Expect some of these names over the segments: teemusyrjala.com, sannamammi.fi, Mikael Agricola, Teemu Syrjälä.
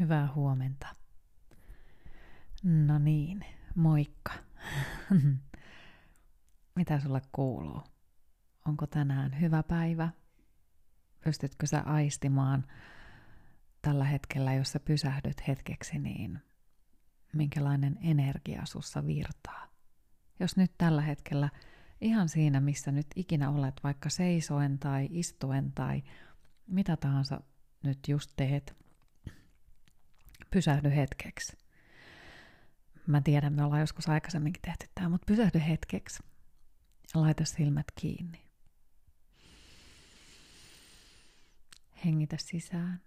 Hyvää huomenta. No niin, moikka. Mitä sulla kuuluu? Onko tänään hyvä päivä? Pystytkö sä aistimaan tällä hetkellä, jos sä pysähdyt hetkeksi, niin minkälainen energia sussa virtaa? Jos nyt tällä hetkellä ihan siinä, missä nyt ikinä olet, vaikka seisoen tai istuen tai mitä tahansa nyt just teet, pysähdy hetkeksi. Mä tiedän, me ollaan joskus aikaisemminkin tehty tää, mutta pysähdy hetkeksi. Laita silmät kiinni. Hengitä sisään.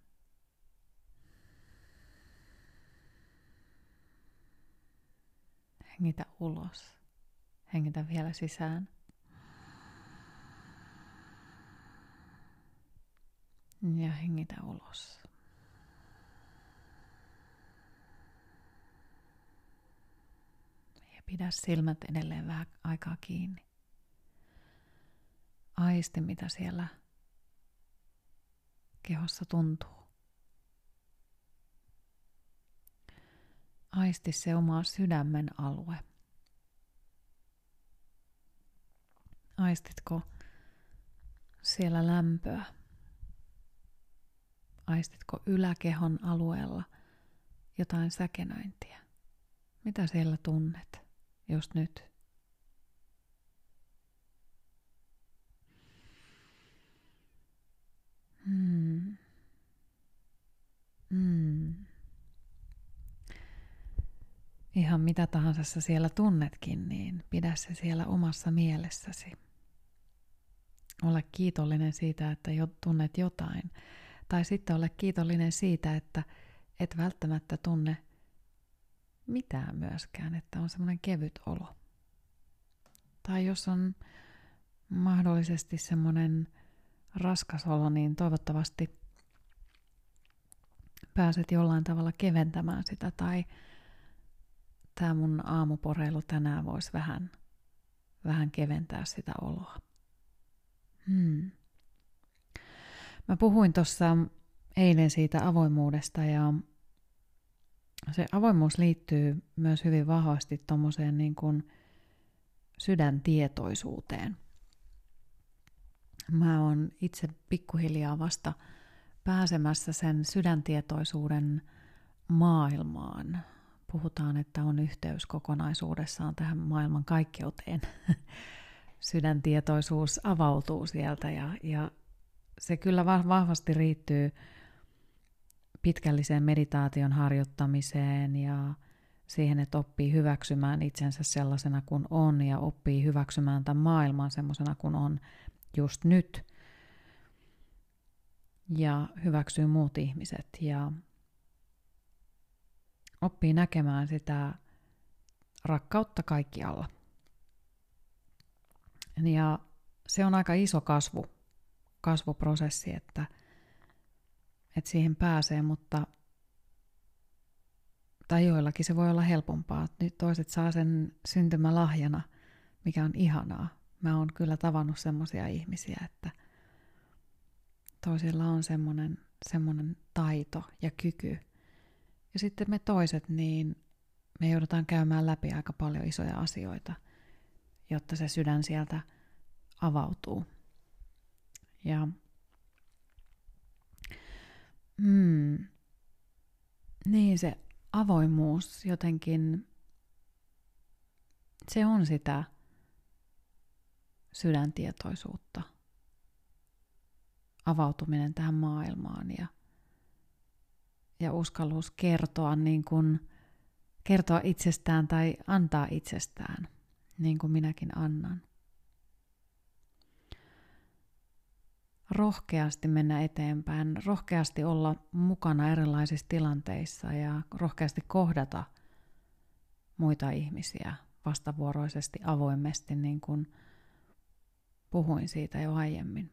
Hengitä ulos. Hengitä vielä sisään. Ja hengitä ulos. Ja pidä silmät edelleen vähän aikaa kiinni. Aisti, mitä siellä kehossa tuntuu. Aisti se oma sydämen alue. Aistitko siellä lämpöä? Aistitko yläkehon alueella jotain säkenöintiä? Mitä siellä tunnet just nyt? Ihan mitä tahansa sä siellä tunnetkin, niin pidä se siellä omassa mielessäsi. Ole kiitollinen siitä, että tunnet jotain. Tai sitten ole kiitollinen siitä, että et välttämättä tunne mitään myöskään, että on semmoinen kevyt olo. Tai jos on mahdollisesti semmoinen raskas olo, niin toivottavasti pääset jollain tavalla keventämään sitä. Tai tämä mun aamuporeilu tänään voisi vähän keventää sitä oloa. Mä puhuin tuossa eilen siitä avoimuudesta, ja se avoimuus liittyy myös hyvin vahvasti tommoseen niin kuin sydäntietoisuuteen. Mä oon itse pikkuhiljaa vasta pääsemässä sen sydäntietoisuuden maailmaan. Puhutaan, että on yhteys kokonaisuudessaan tähän maailman kaikkeuteen. Sydäntietoisuus avautuu sieltä, ja se kyllä vahvasti riittyy pitkälliseen meditaation harjoittamiseen ja siihen, että oppii hyväksymään itsensä sellaisena kuin on ja oppii hyväksymään tämän maailman sellaisena kuin on just nyt ja hyväksyy muut ihmiset ja oppii näkemään sitä rakkautta kaikkialla. Ja se on aika iso kasvuprosessi, että siihen pääsee, mutta tai joillakin se voi olla helpompaa. Nyt toiset saa sen syntymälahjana, mikä on ihanaa. Mä oon kyllä tavannut semmoisia ihmisiä, että toisilla on semmoinen taito ja kyky. Ja sitten me toiset, niin me joudutaan käymään läpi aika paljon isoja asioita, jotta se sydän sieltä avautuu. Ja niin se avoimuus jotenkin, se on sitä sydäntietoisuutta, avautuminen tähän maailmaan ja uskallus kertoa, niin kuin, kertoa itsestään tai antaa itsestään, niin kuin minäkin annan. Rohkeasti mennä eteenpäin, rohkeasti olla mukana erilaisissa tilanteissa ja rohkeasti kohdata muita ihmisiä vastavuoroisesti, avoimesti, niin kuin puhuin siitä jo aiemmin.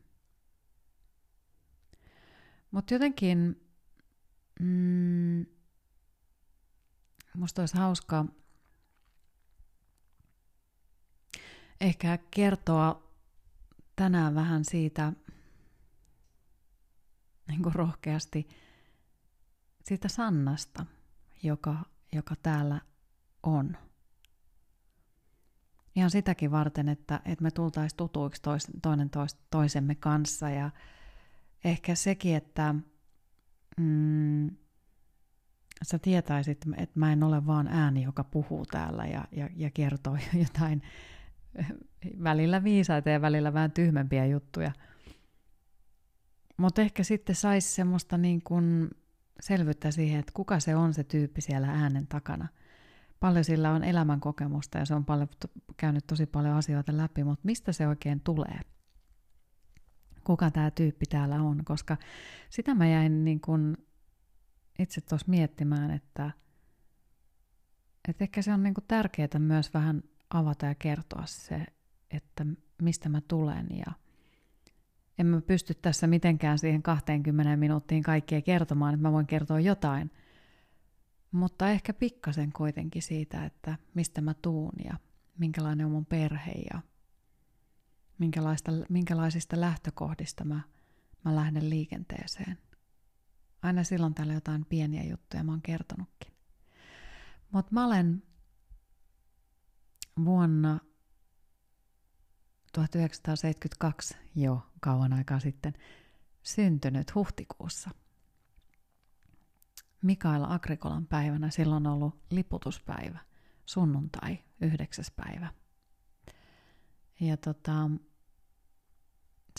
Mutta jotenkin musta olisi hauskaa ehkä kertoa tänään vähän siitä, niin kuin rohkeasti siitä Sannasta, joka täällä on. Ihan sitäkin varten, että me tultaisiin tutuiksi toisemme kanssa, ja ehkä sekin, että sä tietäisit, että mä en ole vaan ääni, joka puhuu täällä ja kertoo jotain välillä viisaita ja välillä vähän tyhmempiä juttuja. Mutta ehkä sitten saisi semmoista niin kuin selvyyttä siihen, että kuka se on se tyyppi siellä äänen takana. Paljon sillä on elämänkokemusta ja se on paljon, käynyt tosi paljon asioita läpi, mutta mistä se oikein tulee? Kuka tämä tyyppi täällä on? Koska sitä mä jäin niin kuin itse tuossa miettimään, että ehkä se on niin kuin tärkeää myös vähän avata ja kertoa se, että mistä mä tulen. Ja en mä pysty tässä mitenkään siihen 20 minuuttiin kaikkea kertomaan, että mä voin kertoa jotain. Mutta ehkä pikkasen kuitenkin siitä, että mistä mä tuun ja minkälainen on mun perhe ja minkälaisista lähtökohdista mä lähden liikenteeseen. Aina silloin täällä jotain pieniä juttuja mä oon kertonutkin. Mutta mä olen vuonna 1972 jo kauan aikaa sitten syntynyt huhtikuussa. Mikael Agricolan päivänä, silloin on ollut liputuspäivä, sunnuntai, 9. päivä. Ja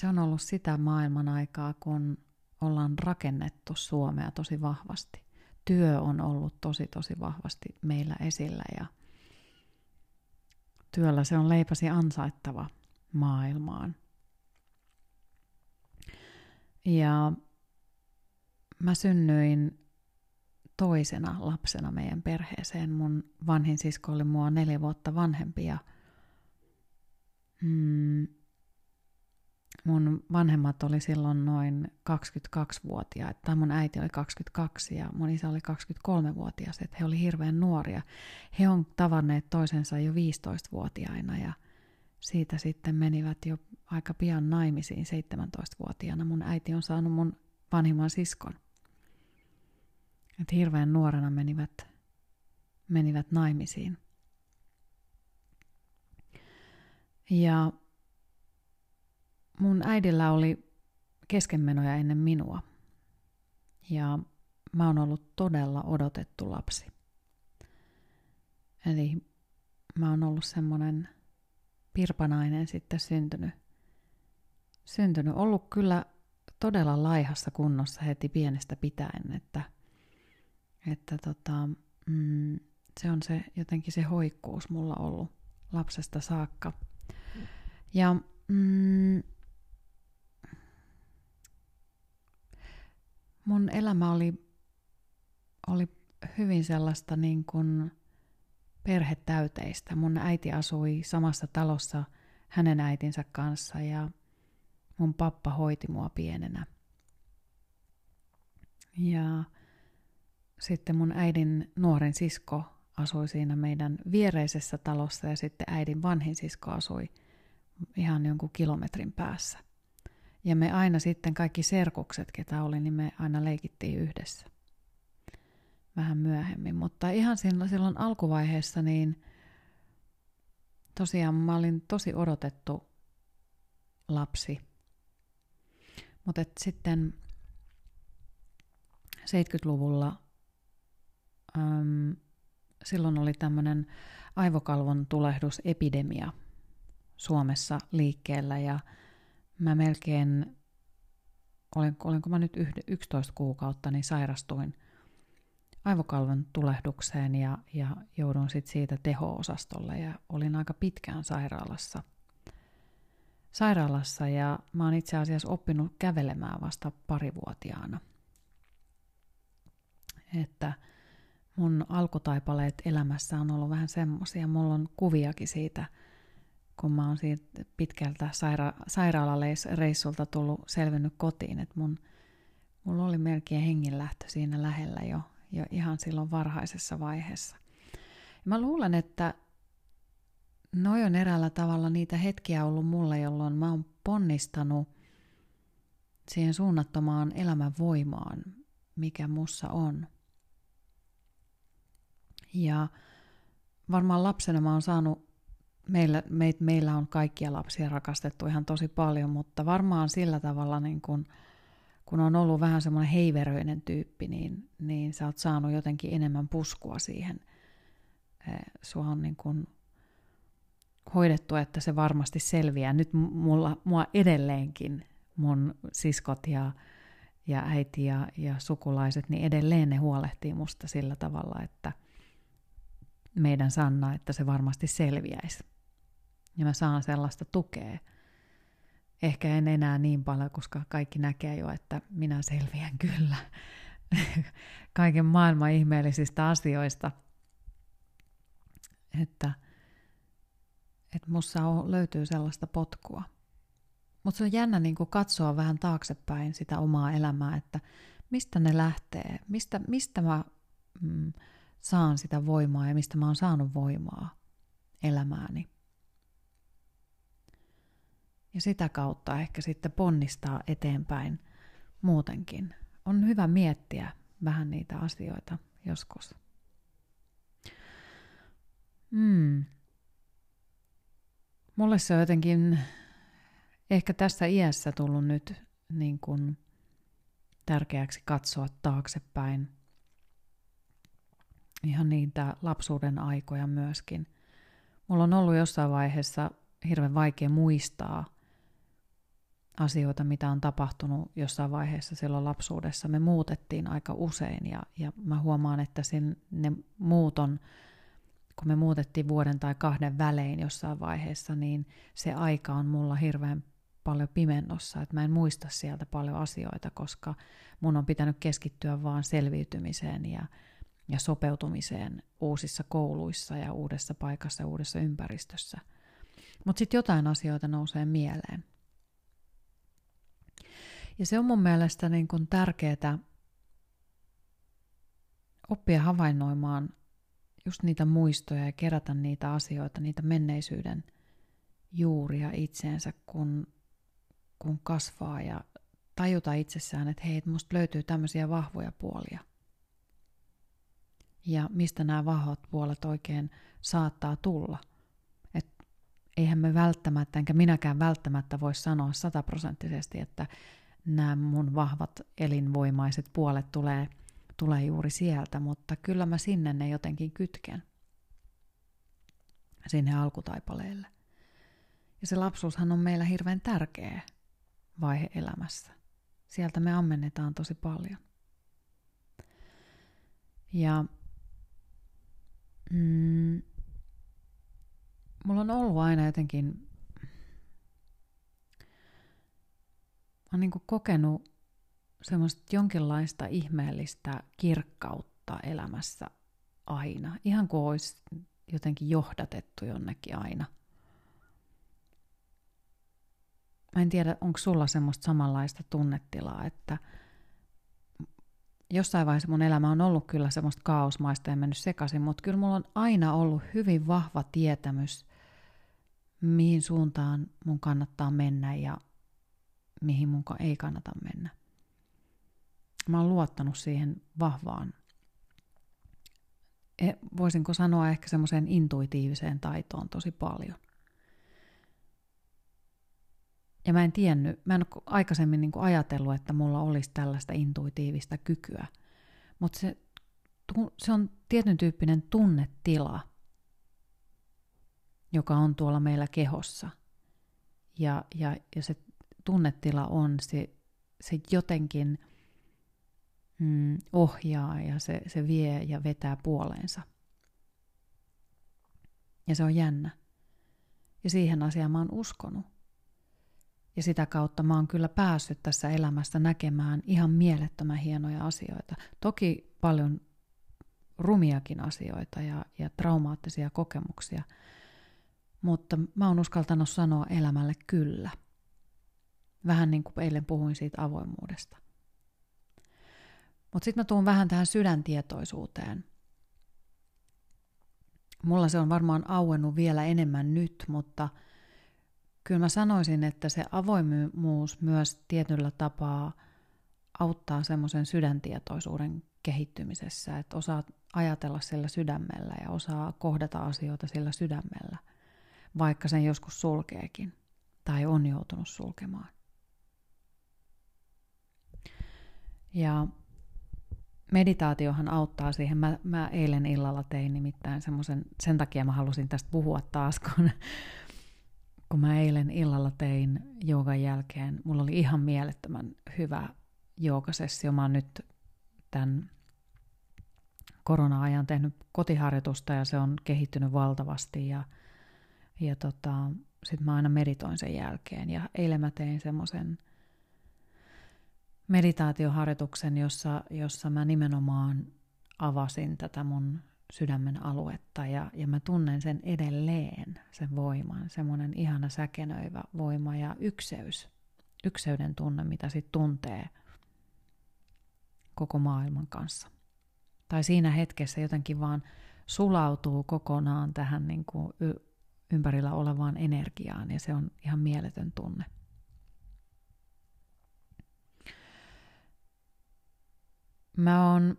se on ollut sitä maailman aikaa, kun ollaan rakennettu Suomea tosi vahvasti. Työ on ollut tosi vahvasti meillä esillä ja työllä se on leipäsi ansaittava maailmaan. Ja mä synnyin toisena lapsena meidän perheeseen. Mun vanhin sisko oli mua 4 vuotta vanhempi ja mun vanhemmat oli silloin noin 22-vuotiaat, tai mun äiti oli 22 ja mun isä oli 23-vuotias, että he oli hirveän nuoria. He on tavanneet toisensa jo 15-vuotiaina ja siitä sitten menivät jo aika pian naimisiin 17-vuotiaana. Mun äiti on saanut mun vanhimman siskon. Että hirveän nuorena menivät naimisiin. Ja mun äidillä oli keskenmenoja ennen minua. Ja mä oon ollut todella odotettu lapsi. Eli mä oon ollut semmoinen pirpanainen sitten syntynyt. Ollut kyllä todella laihassa kunnossa heti pienestä pitäen, että se on se jotenkin se hoikkuus mulla ollut lapsesta saakka. Ja mun elämä oli hyvin sellaista niin kuin perhetäyteistä. Mun äiti asui samassa talossa hänen äitinsä kanssa ja mun pappa hoiti mua pienenä. Ja sitten mun äidin nuoren sisko asui siinä meidän viereisessä talossa ja sitten äidin vanhin sisko asui ihan jonkun kilometrin päässä. Ja me aina sitten kaikki serkukset, ketä oli, niin me aina leikittiin yhdessä vähän myöhemmin. Mutta ihan silloin alkuvaiheessa niin tosiaan mä olin tosi odotettu lapsi. Mutta sitten 70-luvulla silloin oli tämmöinen aivokalvon tulehdusepidemia Suomessa liikkeellä ja mä melkein, olenko mä nyt 11 kuukautta, niin sairastuin aivokalvon tulehdukseen ja jouduin sitten siitä teho-osastolle ja olin aika pitkään sairaalassa ja mä oon itse asiassa oppinut kävelemään vasta 2-vuotiaana. Että mun alkutaipaleet elämässä on ollut vähän semmoisia. Mulla on kuviakin siitä, kun mä oon siitä pitkältä sairaalareissulta selvinnyt kotiin. Että mulla oli melkein hengenlähtö siinä lähellä jo ihan silloin varhaisessa vaiheessa. Ja mä luulen, että noi on eräällä tavalla niitä hetkiä ollut mulle, jolloin mä oon ponnistanut siihen suunnattomaan elämän voimaan, mikä mussa on. Ja varmaan lapsena mä oon saanut, meillä on kaikkia lapsia rakastettu ihan tosi paljon, mutta varmaan sillä tavalla, niin kun on ollut vähän semmoinen heiveröinen tyyppi, niin sä oot saanut jotenkin enemmän puskua siihen. Sua on niin kuin hoidettu, että se varmasti selviää. Nyt mua edelleenkin, mun siskot ja äiti ja sukulaiset, niin edelleen ne huolehtii musta sillä tavalla, että meidän Sanna, että se varmasti selviäisi. Ja mä saan sellaista tukea. Ehkä en enää niin paljon, koska kaikki näkee jo, että minä selviän kyllä kaiken maailman ihmeellisistä asioista. Että musta löytyy sellaista potkua. Mutta se on jännä niin kun katsoa vähän taaksepäin sitä omaa elämää, että mistä ne lähtee, mistä mä saan sitä voimaa ja mistä mä oon saanut voimaa elämääni. Ja sitä kautta ehkä sitten ponnistaa eteenpäin muutenkin. On hyvä miettiä vähän niitä asioita joskus. Mulle se on jotenkin ehkä tässä iässä tullut nyt niin kuin tärkeäksi katsoa taaksepäin. Ihan niitä lapsuuden aikoja myöskin. Mulla on ollut jossain vaiheessa hirveän vaikea muistaa asioita, mitä on tapahtunut jossain vaiheessa silloin lapsuudessa. Me muutettiin aika usein ja mä huomaan, että kun me muutettiin vuoden tai kahden välein jossain vaiheessa, niin se aika on mulla hirveän paljon pimennossa, että mä en muista sieltä paljon asioita, koska mun on pitänyt keskittyä vaan selviytymiseen ja sopeutumiseen uusissa kouluissa ja uudessa paikassa ja uudessa ympäristössä. Mutta sitten jotain asioita nousee mieleen. Ja se on mun mielestä niin kun tärkeää oppia havainnoimaan just niitä muistoja ja kerätä niitä asioita, niitä menneisyyden juuria itseensä, kun kasvaa ja tajuta itsessään, että hei, musta löytyy tämmöisiä vahvoja puolia. Ja mistä nämä vahvat puolet oikein saattaa tulla. Et eihän me välttämättä, enkä minäkään välttämättä voi sanoa 100%, että nämä mun vahvat elinvoimaiset puolet tulee juuri sieltä, mutta kyllä mä sinne ne jotenkin kytken. Sinne alkutaipaleelle. Ja se lapsuushan on meillä hirveän tärkeä vaihe elämässä. Sieltä me ammennetaan tosi paljon. Ja mulla on ollut aina jotenkin, mä oon niin kuin kokenut semmoista jonkinlaista ihmeellistä kirkkautta elämässä aina. Ihan kuin olisi jotenkin johdatettu jonnekin aina. Mä en tiedä, onko sulla semmoista samanlaista tunnetilaa, että jossain vaiheessa mun elämä on ollut kyllä semmoista kaosmaista ja mennyt sekaisin, mutta kyllä mulla on aina ollut hyvin vahva tietämys, mihin suuntaan mun kannattaa mennä ja mihin mun ei kannata mennä. Mä oon luottanut siihen vahvaan, voisinko sanoa ehkä semmoiseen intuitiiviseen taitoon tosi paljon. Ja mä en tiennyt, mä en ole aikaisemmin niin kuin ajatellut, että mulla olisi tällaista intuitiivista kykyä. Mutta se on tietyn tyyppinen tunnetila, joka on tuolla meillä kehossa. Ja se tunnetila on, se jotenkin ohjaa ja se vie ja vetää puoleensa. Ja se on jännä. Ja siihen asiaan mä oon uskonut. Ja sitä kautta mä oon kyllä päässyt tässä elämässä näkemään ihan mielettömän hienoja asioita. Toki paljon rumiakin asioita ja traumaattisia kokemuksia. Mutta mä oon uskaltanut sanoa elämälle kyllä. Vähän niin kuin eilen puhuin siitä avoimuudesta. Mutta sitten mä tuun vähän tähän sydäntietoisuuteen. Mulla se on varmaan auennut vielä enemmän nyt, mutta kyllä mä sanoisin, että se avoimuus myös tietyllä tapaa auttaa semmoisen sydäntietoisuuden kehittymisessä, että osaa ajatella sillä sydämellä ja osaa kohdata asioita sillä sydämellä, vaikka sen joskus sulkeekin tai on joutunut sulkemaan. Ja meditaatiohan auttaa siihen. Mä eilen illalla tein nimittäin semmoisen, sen takia mä halusin tästä puhua taas, kun mä eilen illalla tein joogan jälkeen. Mulla oli ihan mielettömän hyvä joogasessio. Mä oon nyt tämän korona-ajan tehnyt kotiharjoitusta ja se on kehittynyt valtavasti. Ja sitten mä aina meditoin sen jälkeen. Ja eilen mä tein semmoisen meditaatioharjoituksen, jossa mä nimenomaan avasin tätä mun sydämen aluetta ja mä tunnen sen edelleen, sen voiman, semmoinen ihana säkenöivä voima ja ykseyden tunne, mitä sit tuntee koko maailman kanssa. Tai siinä hetkessä jotenkin vaan sulautuu kokonaan tähän niin kuin ympärillä olevaan energiaan ja se on ihan mieletön tunne. Mä oon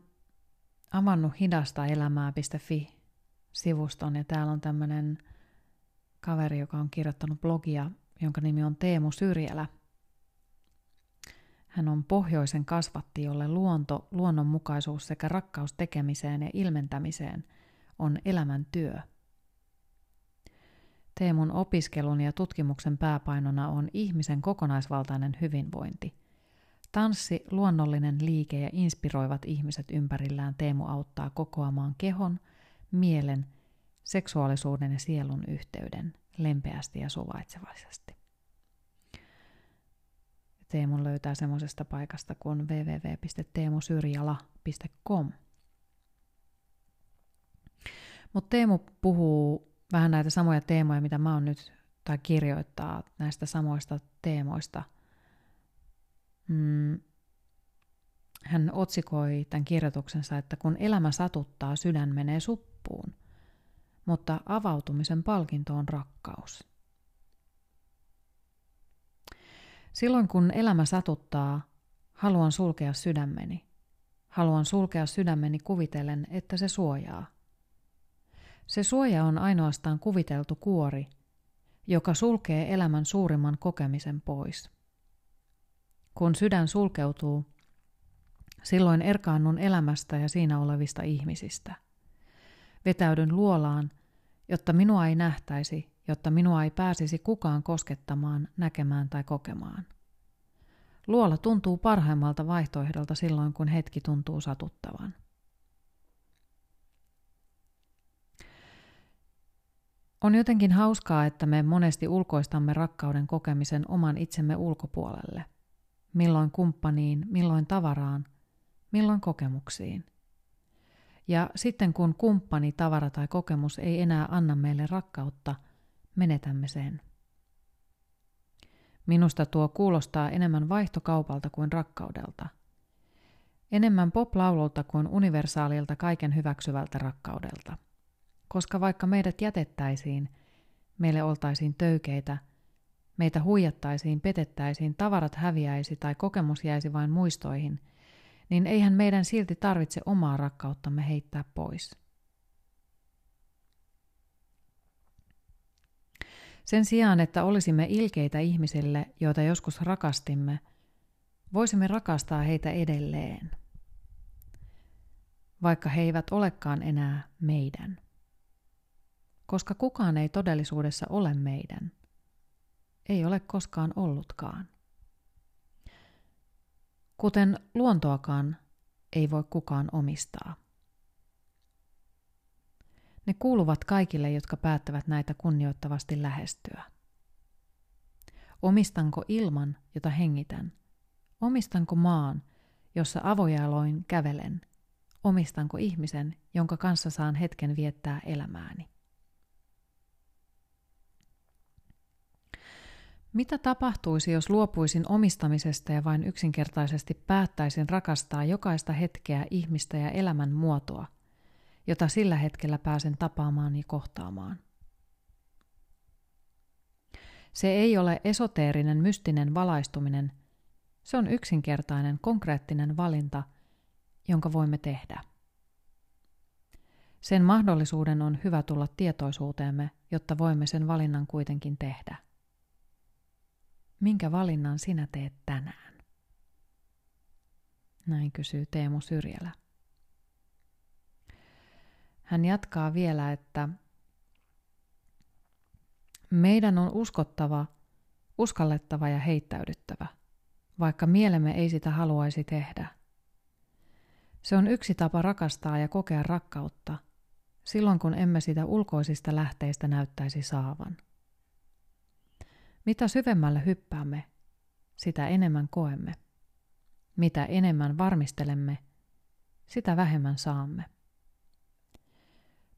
avannut hidastaelämää.fi-sivuston ja täällä on tämmönen kaveri, joka on kirjoittanut blogia, jonka nimi on Teemu Syrjälä. Hän on pohjoisen kasvatti, jolle luonto, luonnonmukaisuus sekä rakkaus tekemiseen ja ilmentämiseen on elämäntyö. Teemun opiskelun ja tutkimuksen pääpainona on ihmisen kokonaisvaltainen hyvinvointi. Tanssi, luonnollinen liike ja inspiroivat ihmiset ympärillään Teemu auttaa kokoamaan kehon, mielen, seksuaalisuuden ja sielun yhteyden lempeästi ja suvaitsevaisesti. Teemun löytää semmoisesta paikasta kuin www.teemusyrjala.com. Mutta Teemu puhuu vähän näitä samoja teemoja, mitä mä oon nyt, tai kirjoittaa näistä samoista teemoista. Hän otsikoi tämän kirjoituksensa, että kun elämä satuttaa, sydän menee suppuun, mutta avautumisen palkinto on rakkaus. Silloin kun elämä satuttaa, haluan sulkea sydämeni. Haluan sulkea sydämeni kuvitellen, että se suojaa. Se suoja on ainoastaan kuviteltu kuori, joka sulkee elämän suurimman kokemisen pois. Kun sydän sulkeutuu, silloin erkaannun elämästä ja siinä olevista ihmisistä. Vetäydyn luolaan, jotta minua ei nähtäisi, jotta minua ei pääsisi kukaan koskettamaan, näkemään tai kokemaan. Luola tuntuu parhaimmalta vaihtoehdolta silloin, kun hetki tuntuu satuttavan. On jotenkin hauskaa, että me monesti ulkoistamme rakkauden kokemisen oman itsemme ulkopuolelle. Milloin kumppaniin, milloin tavaraan, milloin kokemuksiin. Ja sitten kun kumppani, tavara tai kokemus ei enää anna meille rakkautta, menetämme sen. Minusta tuo kuulostaa enemmän vaihtokaupalta kuin rakkaudelta. Enemmän pop-laululta kuin universaalilta kaiken hyväksyvältä rakkaudelta. Koska vaikka meidät jätettäisiin, meille oltaisiin töykeitä, meitä huijattaisiin, petettäisiin, tavarat häviäisi tai kokemus jäisi vain muistoihin, niin eihän meidän silti tarvitse omaa rakkauttamme heittää pois. Sen sijaan, että olisimme ilkeitä ihmisille, joita joskus rakastimme, voisimme rakastaa heitä edelleen, vaikka he eivät olekaan enää meidän. Koska kukaan ei todellisuudessa ole meidän. Ei ole koskaan ollutkaan. Kuten luontoakaan ei voi kukaan omistaa. Ne kuuluvat kaikille, jotka päättävät näitä kunnioittavasti lähestyä. Omistanko ilman, jota hengitän? Omistanko maan, jossa avojaloin kävelen? Omistanko ihmisen, jonka kanssa saan hetken viettää elämääni? Mitä tapahtuisi, jos luopuisin omistamisesta ja vain yksinkertaisesti päättäisin rakastaa jokaista hetkeä, ihmistä ja elämän muotoa, jota sillä hetkellä pääsen tapaamaan ja kohtaamaan? Se ei ole esoteerinen, mystinen valaistuminen. Se on yksinkertainen, konkreettinen valinta, jonka voimme tehdä. Sen mahdollisuuden on hyvä tulla tietoisuuteemme, jotta voimme sen valinnan kuitenkin tehdä. Minkä valinnan sinä teet tänään? Näin kysyy Teemu Syrjälä. Hän jatkaa vielä, että meidän on uskottava, uskallettava ja heittäydyttävä, vaikka mielemme ei sitä haluaisi tehdä. Se on yksi tapa rakastaa ja kokea rakkautta, silloin kun emme sitä ulkoisista lähteistä näyttäisi saavan. Mitä syvemmälle hyppäämme, sitä enemmän koemme. Mitä enemmän varmistelemme, sitä vähemmän saamme.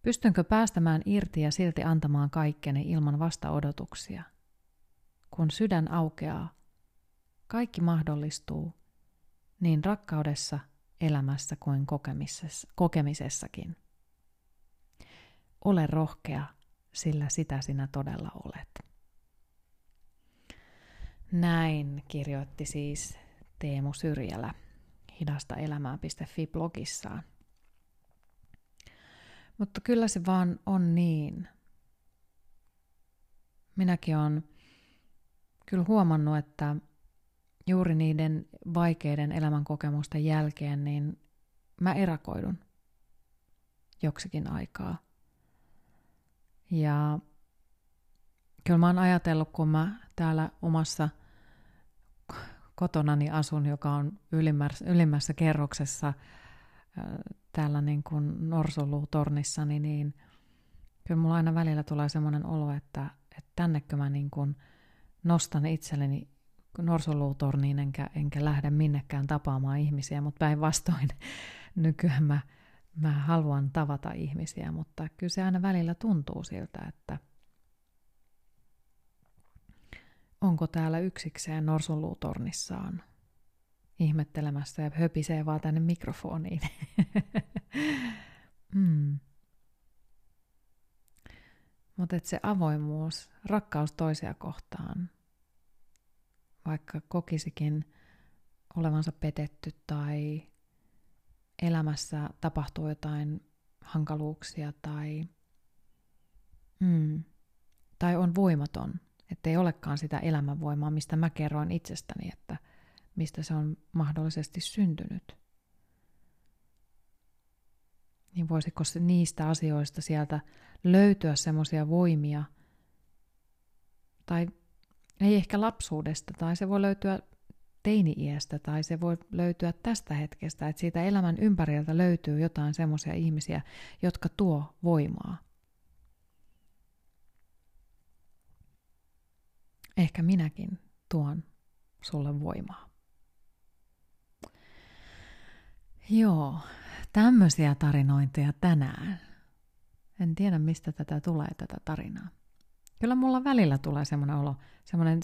Pystynkö päästämään irti ja silti antamaan kaikkeni ilman vastaodotuksia? Kun sydän aukeaa, kaikki mahdollistuu, niin rakkaudessa, elämässä kuin kokemisessakin. Ole rohkea, sillä sitä sinä todella olet. Näin kirjoitti siis Teemu Syrjälä hidastaelämää.fi blogissaan. Mutta kyllä se vaan on niin. Minäkin olen kyllä huomannut, että juuri niiden vaikeiden elämänkokemusten jälkeen niin mä erakoidun joksikin aikaa. Ja kyllä mä oon ajatellut, kun mä täällä omassa kotonani asun, joka on ylimmässä kerroksessa täällä niin kuin norsulutornissani, niin kyllä mulla aina välillä tulee semmoinen olo, että tännekö mä niin kuin nostan itselleni norsuluutorniin enkä lähde minnekään tapaamaan ihmisiä, mutta päinvastoin nykyään mä haluan tavata ihmisiä, mutta kyllä se aina välillä tuntuu siltä, että onko täällä yksikseen norsunluutornissaan ihmettelemässä ja höpisee vaan tänne mikrofoniin. Mutta se avoimuus, rakkaus toisia kohtaan, vaikka kokisikin olevansa petetty tai elämässä tapahtuu jotain hankaluuksia tai on voimaton, ettei olekaan sitä elämänvoimaa, mistä mä kerroin itsestäni, että mistä se on mahdollisesti syntynyt. Niin voisiko niistä asioista sieltä löytyä semmoisia voimia, tai ei ehkä lapsuudesta, tai se voi löytyä teini-iästä, tai se voi löytyä tästä hetkestä, että siitä elämän ympäriltä löytyy jotain semmoisia ihmisiä, jotka tuo voimaa. Ehkä minäkin tuon sulle voimaa. Joo, tämmöisiä tarinointeja tänään. En tiedä, mistä tätä tulee, tätä tarinaa. Kyllä mulla välillä tulee semmoinen olo,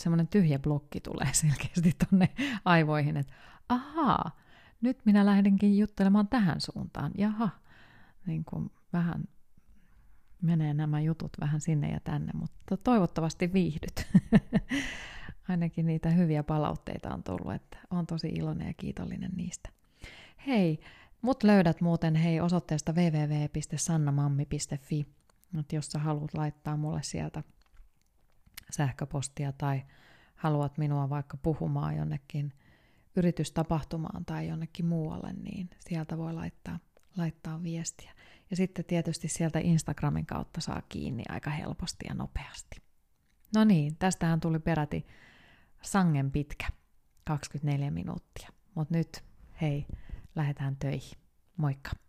semmoinen tyhjä blokki tulee selkeästi tonne aivoihin, että ahaa, nyt minä lähdenkin juttelemaan tähän suuntaan. Jaha, niin kuin vähän menee nämä jutut vähän sinne ja tänne, mutta toivottavasti viihdyt. Ainakin niitä hyviä palautteita on tullut, että olen tosi iloinen ja kiitollinen niistä. Hei, mut löydät muuten osoitteesta www.sannamammi.fi. Jos sä haluat laittaa mulle sieltä sähköpostia tai haluat minua vaikka puhumaan jonnekin yritystapahtumaan tai jonnekin muualle, niin sieltä voi laittaa viestiä. Ja sitten tietysti sieltä Instagramin kautta saa kiinni aika helposti ja nopeasti. No niin, tästähän tuli peräti sangen pitkä, 24 minuuttia. Mut nyt, hei, lähdetään töihin. Moikka!